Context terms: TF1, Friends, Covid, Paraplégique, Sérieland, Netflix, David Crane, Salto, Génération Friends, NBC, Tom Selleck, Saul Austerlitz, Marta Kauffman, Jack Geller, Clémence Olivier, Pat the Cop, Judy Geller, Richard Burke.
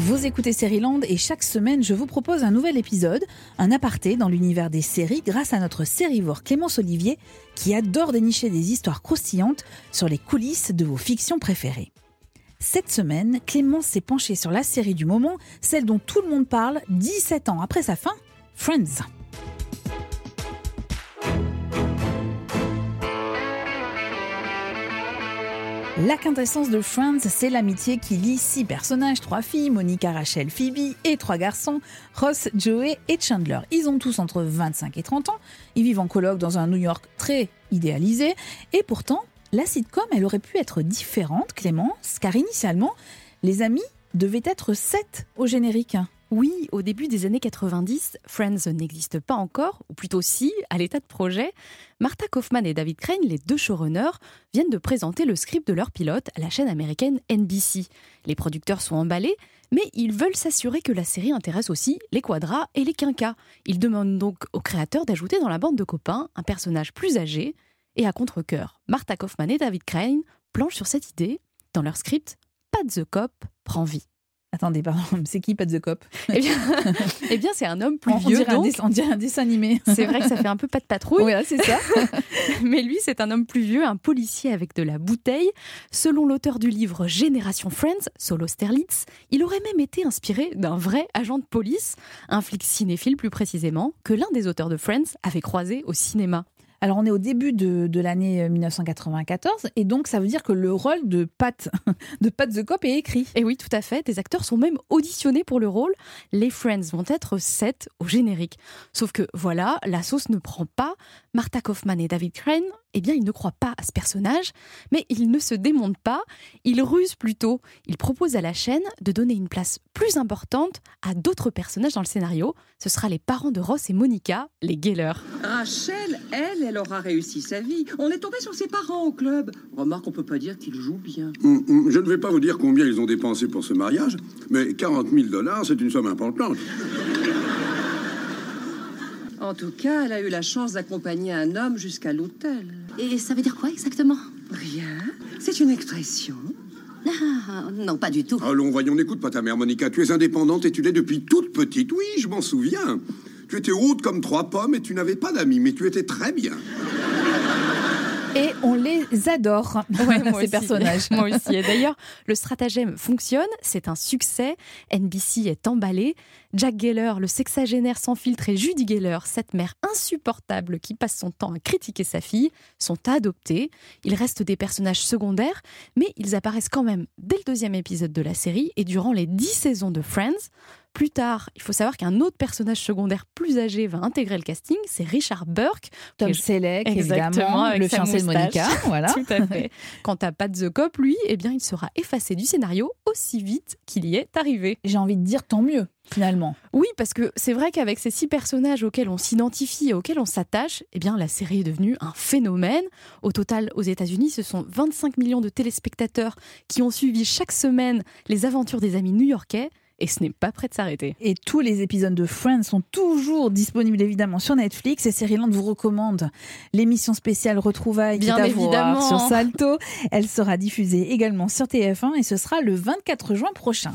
Vous écoutez Sérieland et chaque semaine, je vous propose un nouvel épisode, un aparté dans l'univers des séries grâce à notre sérivore Clémence Olivier qui adore dénicher des histoires croustillantes sur les coulisses de vos fictions préférées. Cette semaine, Clémence s'est penchée sur la série du moment, celle dont tout le monde parle 17 ans après sa fin, Friends. La quintessence de Friends, c'est l'amitié qui lie 6 personnages, 3 filles, Monica, Rachel, Phoebe et 3 garçons, Ross, Joey et Chandler. Ils ont tous entre 25 et 30 ans, ils vivent en coloc dans un New York très idéalisé et pourtant, la sitcom, elle aurait pu être différente, Clémence, car initialement, les amis devaient être 7 au générique. Oui, au début des années 90, Friends n'existe pas encore, ou plutôt si, à l'état de projet. Marta Kauffman et David Crane, les 2 showrunners, viennent de présenter le script de leur pilote à la chaîne américaine NBC. Les producteurs sont emballés, mais ils veulent s'assurer que la série intéresse aussi les quadras et les quinquas. Ils demandent donc aux créateurs d'ajouter dans la bande de copains un personnage plus âgé et à contre-cœur. Marta Kauffman et David Crane planchent sur cette idée. Dans leur script, Pat the Cop prend vie. Attendez, pardon, c'est qui Pat the Cop ? Eh bien, c'est un homme plus vieux, donc. On dirait un dessin animé. C'est vrai que ça fait un peu Pat Patrouille. Oui, c'est ça. Mais lui, c'est un homme plus vieux, un policier avec de la bouteille. Selon l'auteur du livre Génération Friends, Saul Austerlitz, il aurait même été inspiré d'un vrai agent de police, un flic cinéphile plus précisément, que l'un des auteurs de Friends avait croisé au cinéma. Alors, on est au début de l'année 1994, et donc ça veut dire que le rôle de Pat the Cop est écrit. Et oui, tout à fait. Des acteurs sont même auditionnés pour le rôle. Les Friends vont être 7 au générique. Sauf que, voilà, la sauce ne prend pas. Marta Kauffman et David Crane, eh bien, ils ne croient pas à ce personnage, mais ils ne se démontent pas. Ils rusent plutôt. Ils proposent à la chaîne de donner une place plus importante à d'autres personnages dans le scénario. Ce sera les parents de Ross et Monica, les Geller. Rachel, elle aura réussi sa vie. On est tombé sur ses parents au club. Remarque, on peut pas dire qu'ils jouent bien. Je ne vais pas vous dire combien ils ont dépensé pour ce mariage, mais $40,000, c'est une somme importante. En tout cas, elle a eu la chance d'accompagner un homme jusqu'à l'hôtel. Et ça veut dire quoi exactement ? Rien. C'est une expression. Ah, non, pas du tout. Allons, voyons, n'écoute pas ta mère, Monica. Tu es indépendante et tu l'es depuis toute petite. Oui, je m'en souviens. Tu étais haute comme 3 pommes et tu n'avais pas d'amis, mais tu étais très bien. Et on les adore, ouais, ces personnages. Moi aussi. Et d'ailleurs, le stratagème fonctionne, c'est un succès. NBC est emballé. Jack Geller, le sexagénaire sans filtre, et Judy Geller, cette mère insupportable qui passe son temps à critiquer sa fille, sont adoptés. Ils restent des personnages secondaires, mais ils apparaissent quand même dès le 2e épisode de la série et durant les 10 saisons de Friends. Plus tard, il faut savoir qu'un autre personnage secondaire plus âgé va intégrer le casting, c'est Richard Burke. Tom Selleck, évidemment, le fiancé de Monica. Voilà. Tout à fait. Quant à Pat the Cop, lui, eh bien, il sera effacé du scénario aussi vite qu'il y est arrivé. J'ai envie de dire tant mieux, finalement. Oui, parce que c'est vrai qu'avec ces 6 personnages auxquels on s'identifie et auxquels on s'attache, eh bien, la série est devenue un phénomène. Au total, aux États-Unis, ce sont 25 millions de téléspectateurs qui ont suivi chaque semaine les aventures des amis new-yorkais. Et ce n'est pas prêt de s'arrêter. Et tous les épisodes de Friends sont toujours disponibles évidemment sur Netflix. Et Sérieland vous recommande l'émission spéciale Retrouvailles qui est à voir sur Salto. Elle sera diffusée également sur TF1 et ce sera le 24 juin prochain.